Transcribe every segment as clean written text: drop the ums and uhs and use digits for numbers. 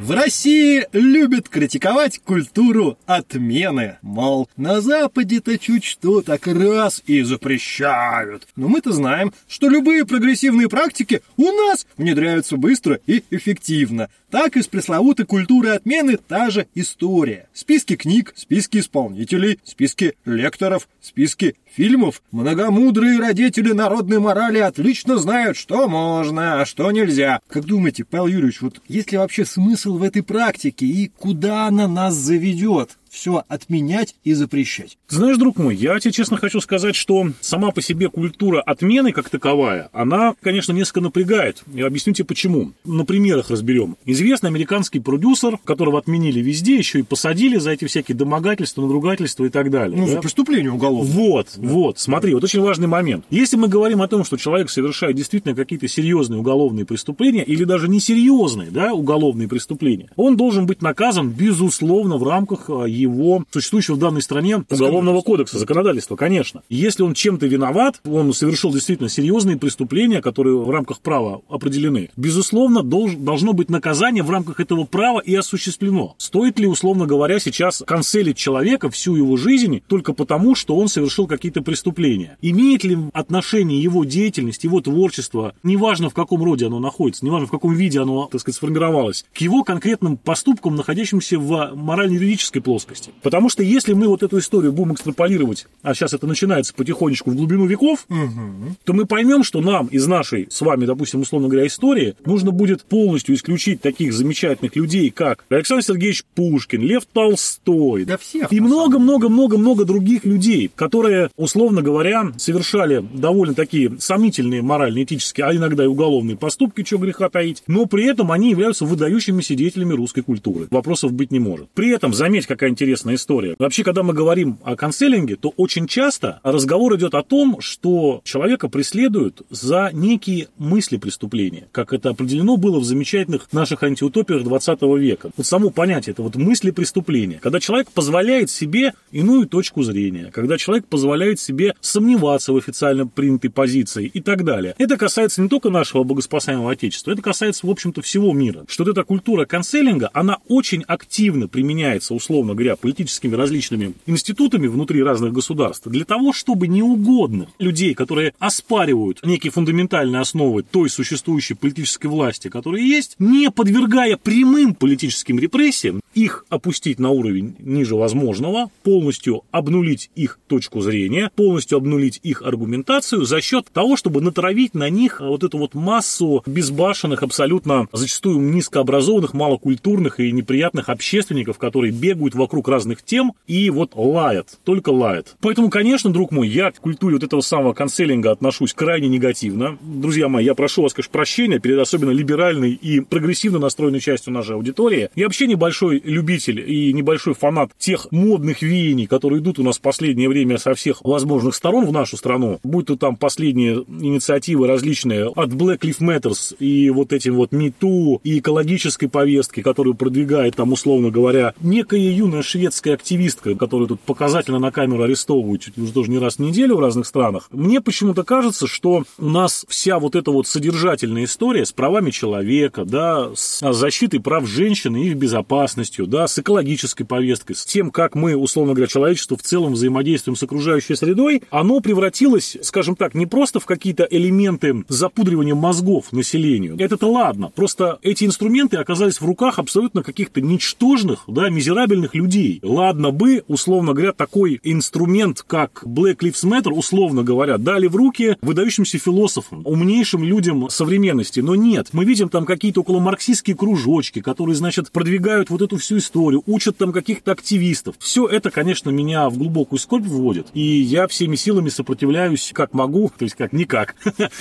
В России любят критиковать культуру отмены. Мол, на Западе-то чуть что так раз и запрещают. Но мы-то знаем, что любые прогрессивные практики у нас внедряются быстро и эффективно. Так и с пресловутой культурой отмены та же история. Списки книг, списки исполнителей, списки лекторов, списки фильмов. Многомудрые родители народной морали отлично знают, что можно, а что нельзя. Как думаете, Павел Юрьевич, вот есть ли вообще смысл в этой практике и куда она нас заведет? Все отменять и запрещать. Знаешь, друг мой, я тебе честно хочу сказать, что сама по себе культура отмены как таковая, она, конечно, несколько напрягает. Я объясню тебе почему. На примерах разберем. Известный американский продюсер, которого отменили везде, еще и посадили за эти всякие домогательства, надругательства и так далее. Ну, да? За преступление уголовное. Вот, смотри, вот очень важный момент. Если мы говорим о том, что человек совершает действительно какие-то серьезные уголовные преступления или даже несерьезные, да, уголовные преступления, он должен быть наказан, безусловно, в рамках его существующего в данной стране уголовного кодекса, законодательства, конечно. Если он чем-то виноват, он совершил действительно серьезные преступления, которые в рамках права определены, безусловно, должно быть наказание в рамках этого права и осуществлено. Стоит ли, условно говоря, сейчас канцелить человека всю его жизнь только потому, что он совершил какие-то преступления? Имеет ли отношение его деятельность, его творчество, неважно в каком роде оно находится, неважно в каком виде оно, так сказать, сформировалось, к его конкретным поступкам, находящимся в морально-юридической плоскости? Потому что если мы вот эту историю будем экстраполировать, а сейчас это начинается потихонечку в глубину веков, то мы поймем, что нам из нашей с вами, допустим, условно говоря, истории нужно будет полностью исключить таких замечательных людей, как Александр Сергеевич Пушкин, Лев Толстой, да всех, и много-много-много-много других людей, которые, условно говоря, совершали довольно такие сомнительные морально-этические, а иногда и уголовные поступки, чего греха таить, но при этом они являются выдающимися деятелями русской культуры. Вопросов быть не может. При этом, заметь, какая интересная история. Вообще, когда мы говорим о канцелинге, то очень часто разговор идет о том, что человека преследуют за некие мысли преступления, как это определено было в замечательных наших антиутопиях 20 века. Вот само понятие, это вот мысли преступления. Когда человек позволяет себе иную точку зрения, когда человек позволяет себе сомневаться в официально принятой позиции и так далее. Это касается не только нашего богоспасаемого Отечества, это касается, в общем-то, всего мира. Что вот эта культура канцелинга, она очень активно применяется, условно говоря, политическими различными институтами внутри разных государств для того, чтобы неугодных людей, которые оспаривают некие фундаментальные основы той существующей политической власти, которая есть, не подвергая прямым политическим репрессиям, их опустить на уровень ниже возможного, полностью обнулить их точку зрения, полностью обнулить их аргументацию за счет того, чтобы натравить на них вот эту вот массу безбашенных, абсолютно зачастую низкообразованных, малокультурных и неприятных общественников, которые бегают вокруг разных тем и вот лает, только лает. Поэтому, конечно, друг мой, я к культуре вот этого самого канцелинга отношусь крайне негативно. Друзья мои, я прошу вас, конечно, прощения перед особенно либеральной и прогрессивно настроенной частью нашей аудитории. Я вообще небольшой любитель и небольшой фанат тех модных веяний, которые идут у нас в последнее время со всех возможных сторон в нашу страну. Будь то там последние инициативы различные от Black Lives Matter и вот этим вот Me Too и экологической повестки, которую продвигает там, условно говоря, некая юная шведская активистка, которую тут показательно на камеру арестовывают чуть ли уже тоже не раз в неделю в разных странах. Мне почему-то кажется, что у нас вся вот эта вот содержательная история с правами человека, да, с защитой прав женщин и их безопасностью, да, с экологической повесткой, с тем, как мы, условно говоря, человечество в целом взаимодействуем с окружающей средой, оно превратилось, скажем так, не просто в какие-то элементы запудривания мозгов населению. Это-то ладно. Просто эти инструменты оказались в руках абсолютно каких-то ничтожных, да, мизерабельных людей. Ладно бы, условно говоря, такой инструмент, как Black Lives Matter, условно говоря, дали в руки выдающимся философам, умнейшим людям современности. Но нет, мы видим там какие-то околомарксистские кружочки, которые, значит, продвигают вот эту всю историю, учат там каких-то активистов. Все это, конечно, меня в глубокую скорбь вводит, и я всеми силами сопротивляюсь, как могу, то есть как никак,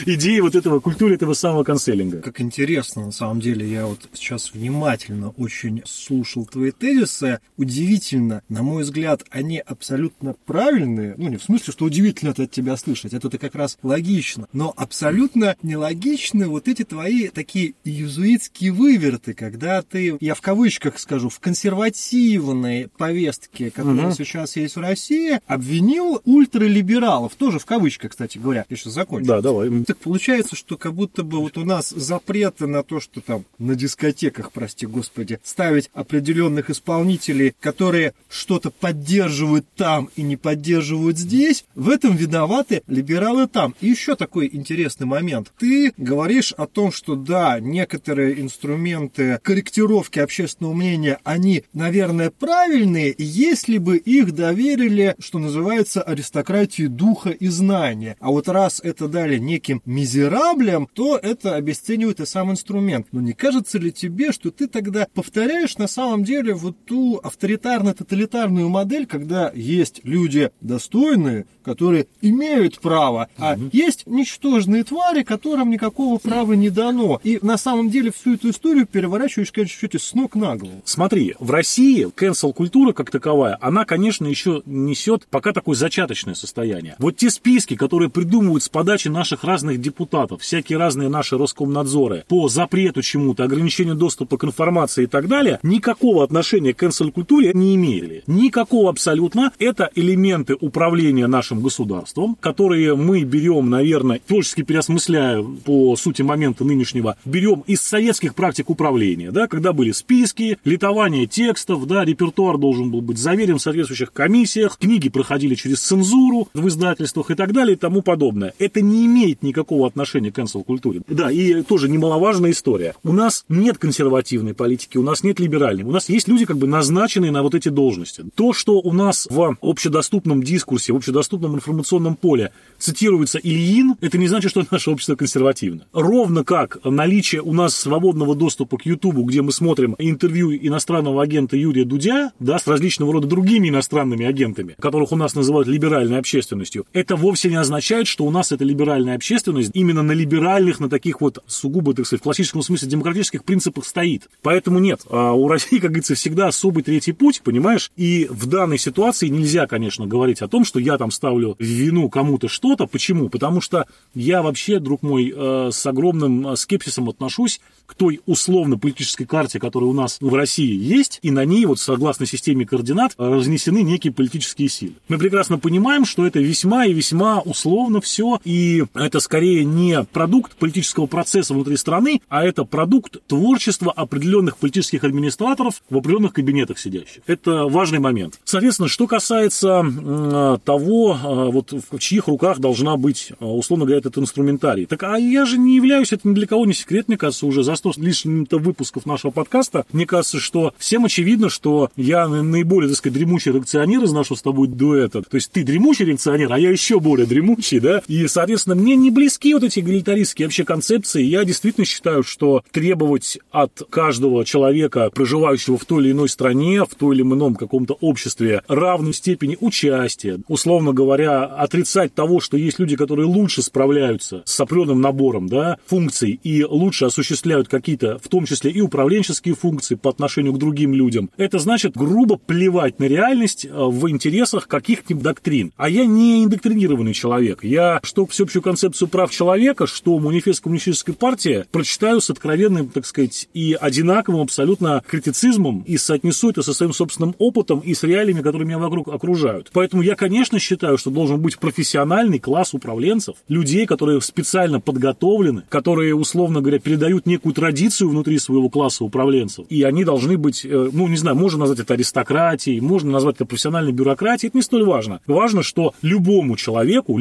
идее вот этого культуры, этого самого канцелинга. Как интересно, на самом деле, я вот сейчас внимательно очень слушал твои тезисы. Удивительно, на мой взгляд, они абсолютно правильные. Ну, не в смысле, что удивительно это от тебя слышать, это-то как раз логично. Но абсолютно нелогичны вот эти твои такие иезуитские выверты, когда ты, я в кавычках скажу, скажу, в консервативной повестке, которая сейчас есть в России, обвинил ультралибералов, тоже в кавычках, кстати говоря. Я сейчас закончу. Да, давай. Так получается, что как будто бы вот у нас запреты на то, что там на дискотеках, прости господи, ставить определенных исполнителей, которые что-то поддерживают там и не поддерживают здесь, в этом виноваты либералы там. И еще такой интересный момент. Ты говоришь о том, что да, некоторые инструменты корректировки общественного мнения, они, наверное, правильные, если бы их доверили, что называется, аристократии духа и знания. А вот раз это дали неким мизераблям, то это обесценивает и сам инструмент. Но не кажется ли тебе, что ты тогда повторяешь на самом деле вот ту авторитарно-тоталитарную модель, когда есть люди достойные, которые имеют право, а есть ничтожные твари, которым никакого права не дано. И на самом деле всю эту историю переворачиваешь, конечно, чуть-чуть с ног на голову. Смотри, в России кэнсел-культура как таковая, она, конечно, еще несет пока такое зачаточное состояние. Вот те списки, которые придумывают с подачи наших разных депутатов, всякие разные наши Роскомнадзоры по запрету чему-то, ограничению доступа к информации и так далее, никакого отношения к кэнсел-культуре не имели. Никакого абсолютно. Это элементы управления нашим государством, которые мы берем, наверное, творчески переосмысляя по сути момента нынешнего, берем из советских практик управления, да, когда были списки, литование текстов, да, репертуар должен был быть заверен в соответствующих комиссиях, книги проходили через цензуру в издательствах и так далее и тому подобное. Это не имеет никакого отношения к cancel-культуре. Да, и тоже немаловажная история. У нас нет консервативной политики, у нас нет либеральной, у нас есть люди, как бы назначенные на вот эти должности. То, что у нас в общедоступном дискурсе, в общедоступном информационном поле цитируется Ильин, это не значит, что наше общество консервативно. Ровно как наличие у нас свободного доступа к Ютубу, где мы смотрим интервью иностранного агента Юрия Дудя, да, с различного рода другими иностранными агентами, которых у нас называют либеральной общественностью, это вовсе не означает, что у нас эта либеральная общественность именно на либеральных, на таких вот сугубо, так сказать, в классическом смысле демократических принципах стоит. Поэтому нет, у России, как говорится, всегда особый третий путь, понимаешь, и в данной ситуации нельзя, конечно, говорить о том, что я там ставлю в вину кому-то что-то. Почему? Потому что я вообще, друг мой, с огромным скепсисом отношусь к той условно-политической карте, которая у нас в России есть, и на ней, вот согласно системе координат, разнесены некие политические силы. Мы прекрасно понимаем, что это весьма и весьма условно все, и это скорее не продукт политического процесса внутри страны, а это продукт творчества определенных политических администраторов в определенных кабинетах сидящих. Это важный момент. Соответственно, что касается того, вот в чьих руках должна быть, условно говоря, этот инструментарий. Так а я же не являюсь, это ни для кого не секрет, мне кажется, уже за 100 лишних-то выпусков нашего подкаста. Мне кажется, что всем очевидно, что я наиболее, так сказать, дремучий реакционер из нашего с тобой дуэта. То есть ты дремучий реакционер, а я еще более дремучий, да? И, соответственно, мне не близки вот эти эгалитаристские вообще концепции. Я действительно считаю, что требовать от каждого человека, проживающего в той или иной стране, в той или ином каком-то обществе, равной степени участия, условно говоря, отрицать того, что есть люди, которые лучше справляются с определенным набором, да, функций и лучше осуществляют какие-то, в том числе и управленческие функции по отношению к другим людям, это значит грубо плевать на реальность в интересах каких-нибудь доктрин. А я не индоктринированный человек. Я что всеобщую концепцию прав человека, что манифест коммунистической партии прочитаю с откровенным, так сказать, и одинаковым абсолютно критицизмом и соотнесу это со своим собственным опытом и с реалиями, которые меня вокруг окружают. Поэтому я, конечно, считаю, что должен быть профессиональный класс управленцев, людей, которые специально подготовлены, которые, условно говоря, передают некую традицию внутри своего класса управленцев. И они должны быть, ну, не знаю, можно назвать это аристократией, можно назвать это профессиональной бюрократией, это не столь важно. Важно, что любому человеку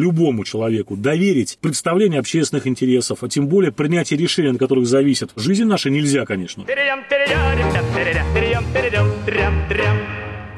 доверить представление общественных интересов, а тем более принятие решений, от которых зависит жизнь наша, нельзя, конечно.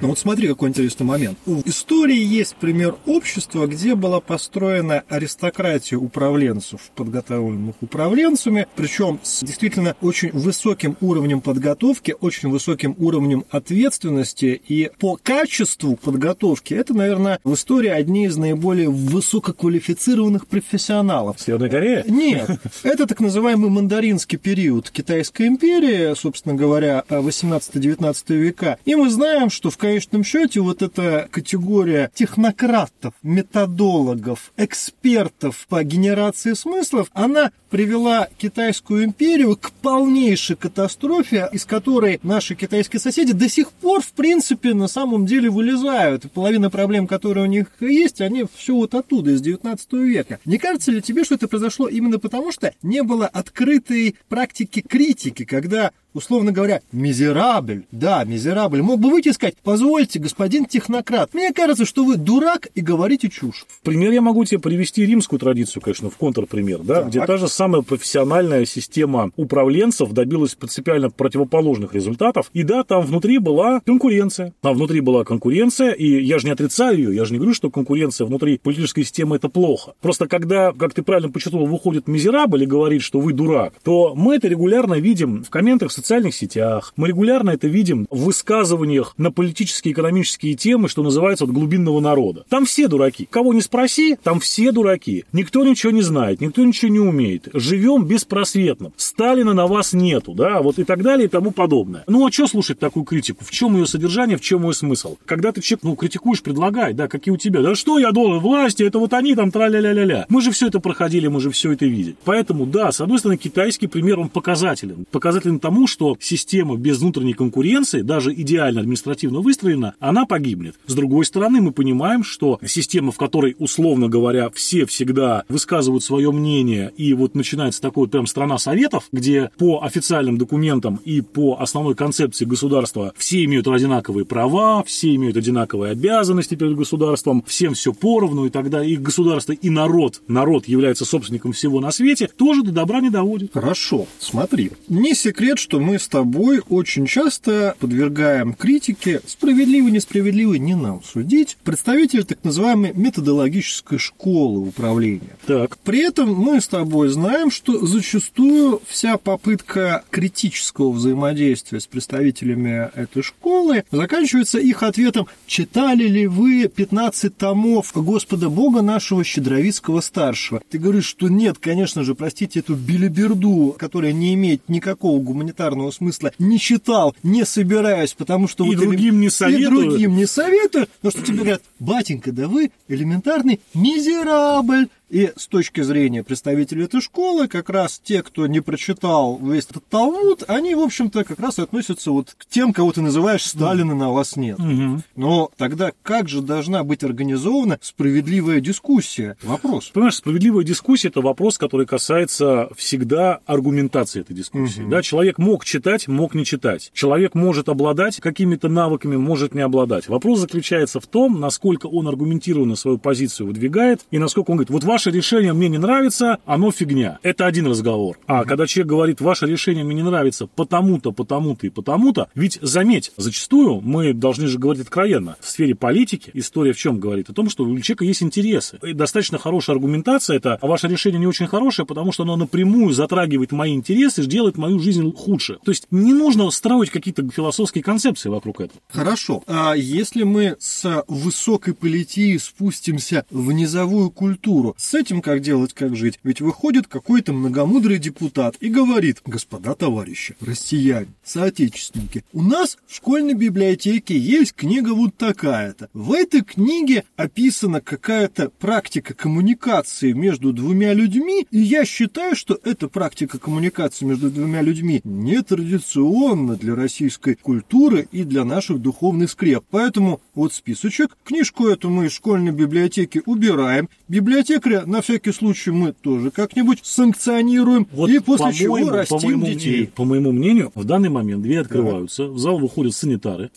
Ну вот смотри, какой интересный момент. В истории есть пример общества, где была построена аристократия управленцев, подготовленных управленцами, причем с действительно очень высоким уровнем подготовки, очень высоким уровнем ответственности, и по качеству подготовки это, наверное, в истории одни из наиболее высококвалифицированных профессионалов. Северная Корея? Нет. Это так называемый мандаринский период Китайской империи, собственно говоря, 18-19 века. И мы знаем, что в конечном счете вот эта категория технократов, методологов, экспертов по генерации смыслов, она привела Китайскую империю к полнейшей катастрофе, из которой наши китайские соседи до сих пор, в принципе, на самом деле вылезают. И половина проблем, которые у них есть, они все вот оттуда, из 19 века. Не кажется ли тебе, что это произошло именно потому, что не было открытой практики критики, когда, условно говоря, мизерабль, да, мизерабль, мог бы выйти и сказать: позвольте, господин технократ, мне кажется, что вы дурак и говорите чушь. В пример я могу тебе привести римскую традицию, конечно, в контрпример, да, где та же самая профессиональная система управленцев добилась принципиально противоположных результатов, и да, там внутри была конкуренция. Там внутри была конкуренция, и я же не отрицаю ее, я же не говорю, что конкуренция внутри политической системы – это плохо. Просто когда, как ты правильно почитал, выходит мизерабль и говорит, что вы дурак, то мы это регулярно видим в комментах в социальных сетях, мы регулярно это видим в высказываниях на политические и экономические темы, что называется, от глубинного народа. Там все дураки. Кого не спроси, там все дураки. Никто ничего не знает, никто ничего не умеет. Живем беспросветно. Сталина на вас нету, да, вот и так далее и тому подобное. Ну, а что слушать такую критику? В чем ее содержание, в чем ее смысл? Когда ты человек, ну, критикуешь, предлагай, да, какие у тебя, да что я должен власти, это вот они там тра-ля-ля-ля-ля. Мы же все это проходили, мы же все это видели. Поэтому, да, с одной стороны, китайский пример, он показателен. Показателен тому, что система без внутренней конкуренции, даже идеально административно выстроена, она погибнет. С другой стороны, мы понимаем, что система, в которой, условно говоря, все всегда высказывают свое мнение, и вот начинается такой вот прям страна советов, где по официальным документам и по основной концепции государства все имеют одинаковые права, все имеют одинаковые обязанности перед государством, всем все поровну, и тогда и государство, и народ является собственником всего на свете, тоже до добра не доводит. Хорошо, смотри. Не секрет, что мы с тобой очень часто подвергаем критике, справедливо, несправедливо, не нам судить, представителей так называемой методологической школы управления. Так. При этом мы с тобой знаем, что зачастую вся попытка критического взаимодействия с представителями этой школы заканчивается их ответом: читали ли вы 15 томов Господа Бога нашего Щедровицкого старшего? Ты говоришь, что нет, конечно же, простите, эту белиберду, которая не имеет никакого гуманитарного смысла, не читал, не собираюсь, потому что... И вот другим не советую. И другим не советую, но что тебе говорят: батенька, да вы элементарный мизерабль. И с точки зрения представителей этой школы, как раз те, кто не прочитал весь этот Талмуд, они, в общем-то, как раз относятся вот к тем, кого ты называешь «Сталина на вас нет». Угу. Но тогда как же должна быть организована справедливая дискуссия? Вопрос. Понимаешь, справедливая дискуссия – это вопрос, который касается всегда аргументации этой дискуссии. Угу. Да, человек мог читать, мог не читать. Человек может обладать какими-то навыками, может не обладать. Вопрос заключается в том, насколько он аргументированно свою позицию выдвигает и насколько он говорит: вот ваше решение мне не нравится, оно фигня. Это один разговор. А когда человек говорит: ваше решение мне не нравится потому-то, потому-то и потому-то, ведь, заметь, зачастую мы должны же говорить откровенно. В сфере политики история в чем говорит? О том, что у человека есть интересы. И достаточно хорошая аргументация — это: а ваше решение не очень хорошее, потому что оно напрямую затрагивает мои интересы и делает мою жизнь худше. То есть не нужно строить какие-то философские концепции вокруг этого. Хорошо. А если мы с высокой политии спустимся в низовую культуру, с этим как делать, как жить? Ведь выходит какой-то многомудрый депутат и говорит: господа товарищи, россияне, соотечественники, у нас в школьной библиотеке есть книга вот такая-то. В этой книге описана какая-то практика коммуникации между двумя людьми, и я считаю, что эта практика коммуникации между двумя людьми нетрадиционна для российской культуры и для наших духовных скреп. Поэтому вот списочек, книжку эту мы из школьной библиотеки убираем, библиотекарь на всякий случай мы тоже как-нибудь санкционируем, вот, и после чего растим детей. По моему мнению, в данный момент двери открываются, в зал выходят санитары,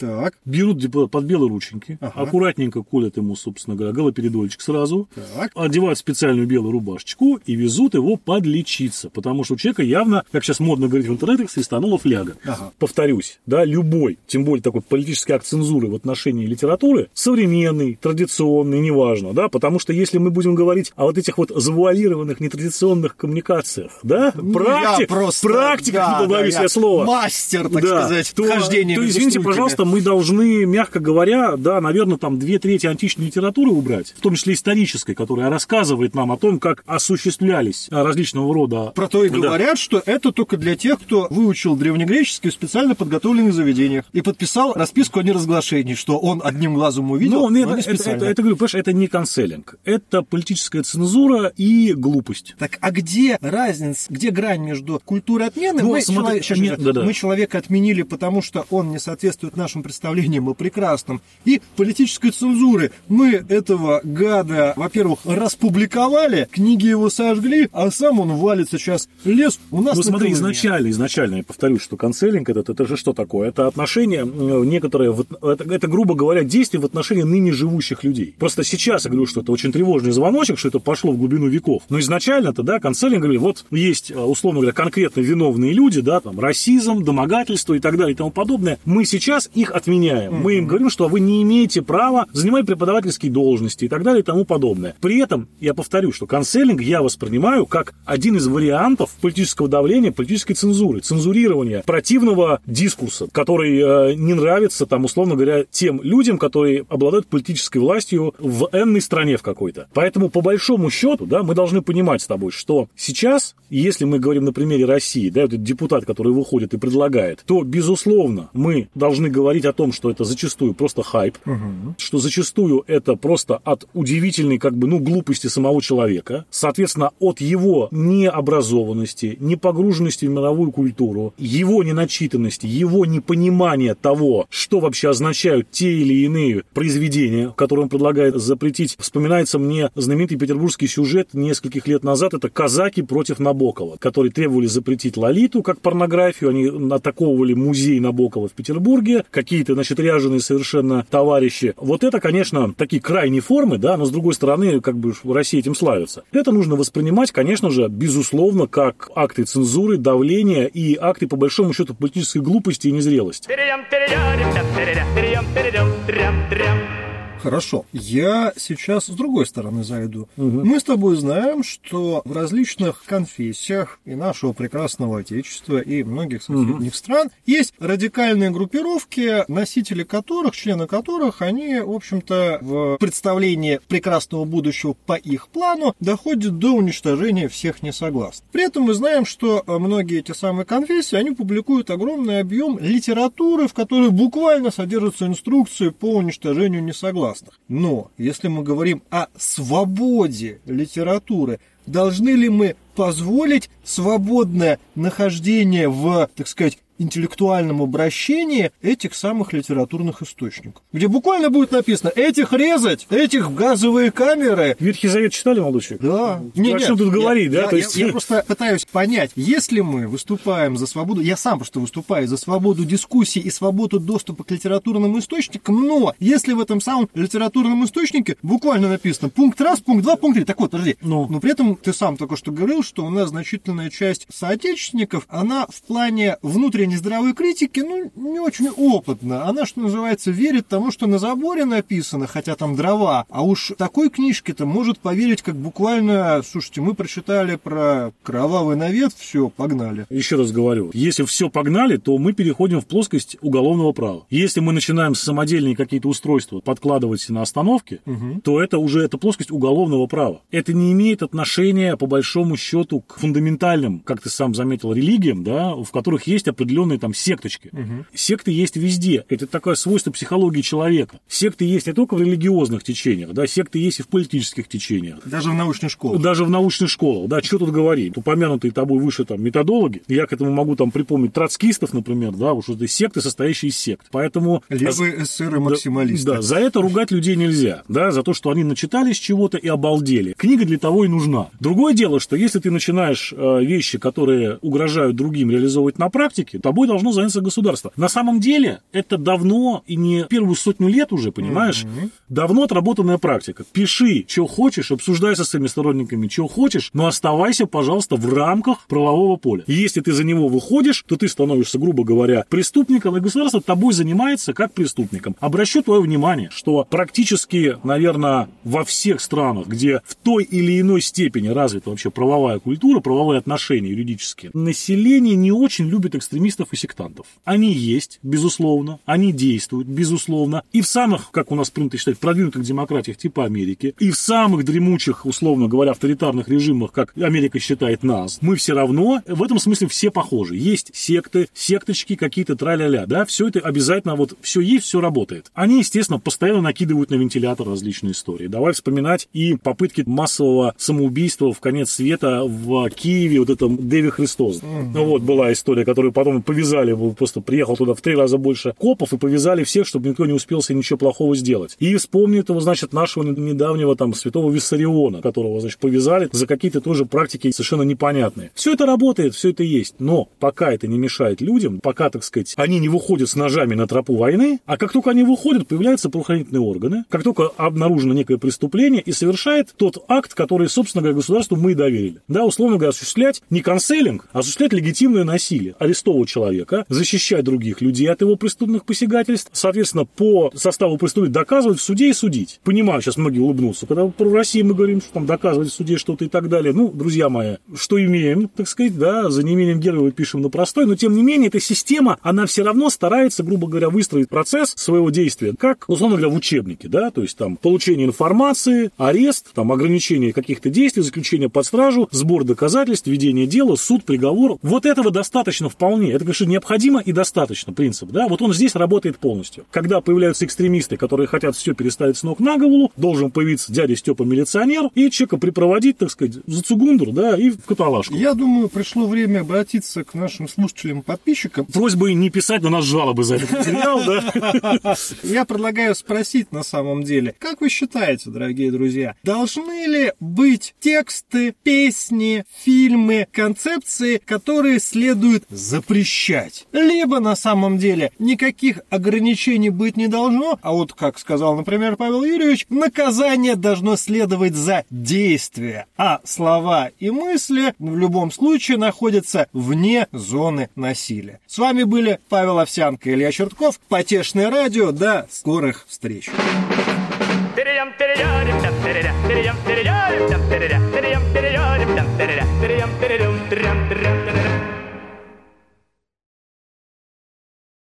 берут под белые рученьки, аккуратненько колят ему, собственно говоря, голопередольчик сразу, одевают специальную белую рубашечку и везут его подлечиться, потому что у человека явно, как сейчас модно говорить в интернетах, свистанула фляга. Повторюсь, да, любой, тем более такой политический акт цензуры в отношении литературы, современный, традиционный, неважно, да, потому что если мы будем говорить о вот этих вот завуалированных нетрадиционных коммуникациях, да, практик, не побоюсь я слова. Мастер, так сказать, хождения. То, извините, пожалуйста, мы должны, мягко говоря, да, наверное, там 2/3 античной литературы убрать, в том числе исторической, которая рассказывает нам о том, как осуществлялись различного рода... Про то и говорят, что это только для тех, кто выучил древнегреческий в специально подготовленных заведениях и подписал расписку о неразглашении, что он одним глазом увидел, но не специально. Это не канцелинг, это политическая цензура и глупость. Так, а где разница, где грань между культурой отмены? Мы человека отменили, потому что он не соответствует нашим представлениям о прекрасном, и политической цензуры. Мы этого гада, во-первых, распубликовали, книги его сожгли, а сам он валит сейчас в лес. Изначально, я повторюсь, что канцелинг это же что такое? Это отношение некоторое, это, грубо говоря, действие в отношении ныне живущих людей. Просто сейчас я говорю, что это очень тревожный звоночек, что это пошло в глубину веков. Но изначально-то, да, канцелинг говорили, вот есть, условно говоря, конкретно виновные люди, да, там, расизм, домогательство и так далее и тому подобное. Мы сейчас их отменяем. Мы им говорим, что вы не имеете права занимать преподавательские должности и так далее и тому подобное. При этом, я повторю, что канцелинг я воспринимаю как один из вариантов политического давления, политической цензуры, цензурирования противного дискурса, который не нравится, там, условно говоря, тем людям, которые обладают политической властью в энной стране в какой-то. Поэтому, по большому счету, да, мы должны понимать с тобой, что сейчас, если мы говорим на примере России, да, этот депутат, который выходит и предлагает, то, безусловно, мы должны говорить о том, что это зачастую просто хайп, что зачастую это просто от удивительной, глупости самого человека, соответственно, от его необразованности, непогруженности в мировую культуру, его неначитанности, его непонимания того, что вообще означают те или иные произведения, которые он предлагает запретить. Вспоминается мне знаменитый петербургский сюжет нескольких лет назад, это казаки против Набокова, которые требовали запретить Лолиту как порнографию, они атаковывали музей Набокова в Петербурге, какие-то, ряженые совершенно товарищи. Вот это, конечно, такие крайние формы, да, но с другой стороны, Россия этим славится. Это нужно воспринимать, конечно же, безусловно, как акты цензуры, давления и акты, по большому счету, политической глупости и незрелости. Хорошо. Я сейчас с другой стороны зайду. Мы с тобой знаем, что в различных конфессиях и нашего прекрасного Отечества, и многих соседних стран есть радикальные группировки, носители которых, члены которых, они, в общем-то, в представлении прекрасного будущего по их плану доходят до уничтожения всех несогласных. При этом мы знаем, что многие эти самые конфессии, они публикуют огромный объем литературы, в которой буквально содержатся инструкции по уничтожению несогласных. Но если мы говорим о свободе литературы, должны ли мы позволить свободное нахождение в, так сказать, интеллектуальном обращении этих самых литературных источников, где буквально будет написано: этих резать, этих в газовые камеры. Ветхий Завет читали, молодой человек? Да. Я просто пытаюсь понять, если мы выступаем за свободу, я сам просто выступаю за свободу дискуссии и свободу доступа к литературным источникам, но если в этом самом литературном источнике буквально написано пункт раз, пункт два, пункт три, так вот, подожди, но при этом ты сам только что говорил, что у нас значительная часть соотечественников, она в плане внутренней нездоровой критики, не очень опытно. Она, что называется, верит тому, что на заборе написано, хотя там дрова. А уж такой книжке-то может поверить, как буквально, слушайте, мы прочитали про кровавый навет, все, погнали. Еще раз говорю, если все погнали, то мы переходим в плоскость уголовного права. Если мы начинаем самодельные какие-то устройства подкладывать на остановке, то это уже плоскость уголовного права. Это не имеет отношения, по большому счету, к фундаментальным, как ты сам заметил, религиям, да, в которых есть определенные там секточки. Секты есть везде. Это такое свойство психологии человека. Секты есть не только в религиозных течениях, да, секты есть и в политических течениях. Даже в научных школах. Да, что тут говорить. Упомянутые тобой выше там методологи, я к этому могу там припомнить троцкистов, например, да, вот это секты, состоящие из сект. Поэтому... Левые эсеры максималисты. Да, за это ругать людей нельзя, да, за то, что они начитались чего-то и обалдели. Книга для того и нужна. Другое дело, что если ты начинаешь вещи, которые угрожают другим, реализовывать на практике, тобой должно заняться государство. На самом деле, это давно, и не первую сотню лет уже, понимаешь, давно отработанная практика. Пиши, что хочешь, обсуждай со своими сторонниками, что хочешь, но оставайся, пожалуйста, в рамках правового поля. И если ты за него выходишь, то ты становишься, грубо говоря, преступником, и государство тобой занимается как преступником. Обращу твое внимание, что практически, наверное, во всех странах, где в той или иной степени развита вообще правовая культура, правовые отношения юридические, население не очень любит экстремистов и сектантов. Они есть, безусловно, они действуют, безусловно, и в самых, как у нас принято считать, продвинутых демократиях типа Америки, и в самых дремучих, условно говоря, авторитарных режимах, как Америка считает нас, мы все равно, в этом смысле все похожи. Есть секты, секточки какие-то, тра-ля-ля, да, все это обязательно, вот, все есть, все работает. Они, естественно, постоянно накидывают на вентилятор различные истории. Давай вспоминать и попытки массового самоубийства в конец света в Киеве, вот это Деви Христос. Ну вот была история, которую потом повязали, просто приехал туда в 3 раза больше копов и повязали всех, чтобы никто не успел себе ничего плохого сделать. И вспомни этого, значит, нашего недавнего там святого Виссариона, которого, значит, повязали за какие-то тоже практики совершенно непонятные. Все это работает, все это есть, но пока это не мешает людям, пока, так сказать, они не выходят с ножами на тропу войны, а как только они выходят, появляются правоохранительные органы, как только обнаружено некое преступление и совершает тот акт, который, собственно говоря, государству мы и доверили. Да, условно говоря, осуществлять не канцелинг, а осуществлять легитимное насилие, арестовывать человека, защищать других людей от его преступных посягательств, соответственно, по составу преступления доказывать в суде и судить. Понимаю, сейчас многие улыбнутся, когда про Россию мы говорим, что там доказывать в суде что-то и так далее. Ну, друзья мои, что имеем, так сказать, да, за неимением героя пишем на простой, но тем не менее эта система, она все равно старается, грубо говоря, выстроить процесс своего действия, как, условно говоря, в учебнике, да, то есть там получение информации, арест, там ограничение каких-то действий, заключение под стражу, сбор доказательств, ведение дела, суд, приговор. Вот этого достаточно вполне. Это, конечно, необходимо и достаточно принцип, да. Вот он здесь работает полностью. Когда появляются экстремисты, которые хотят все переставить с ног на голову, должен появиться дядя Степа-милиционер и человека припроводить, так сказать, за цугундур, да, и в каталажку. Я думаю, пришло время обратиться к нашим слушателям и подписчикам. Просьбой не писать на нас жалобы за этот материал, да. Я предлагаю спросить на самом деле, как вы считаете, дорогие друзья, должны ли быть тексты, песни, фильмы, концепции, которые следует запрещать? Либо на самом деле никаких ограничений быть не должно, а вот, как сказал, например, Павел Юрьевич, наказание должно следовать за действие, а слова и мысли в любом случае находятся вне зоны насилия. С вами были Павел Овсянко и Илья Чертков. Потешное радио. До скорых встреч.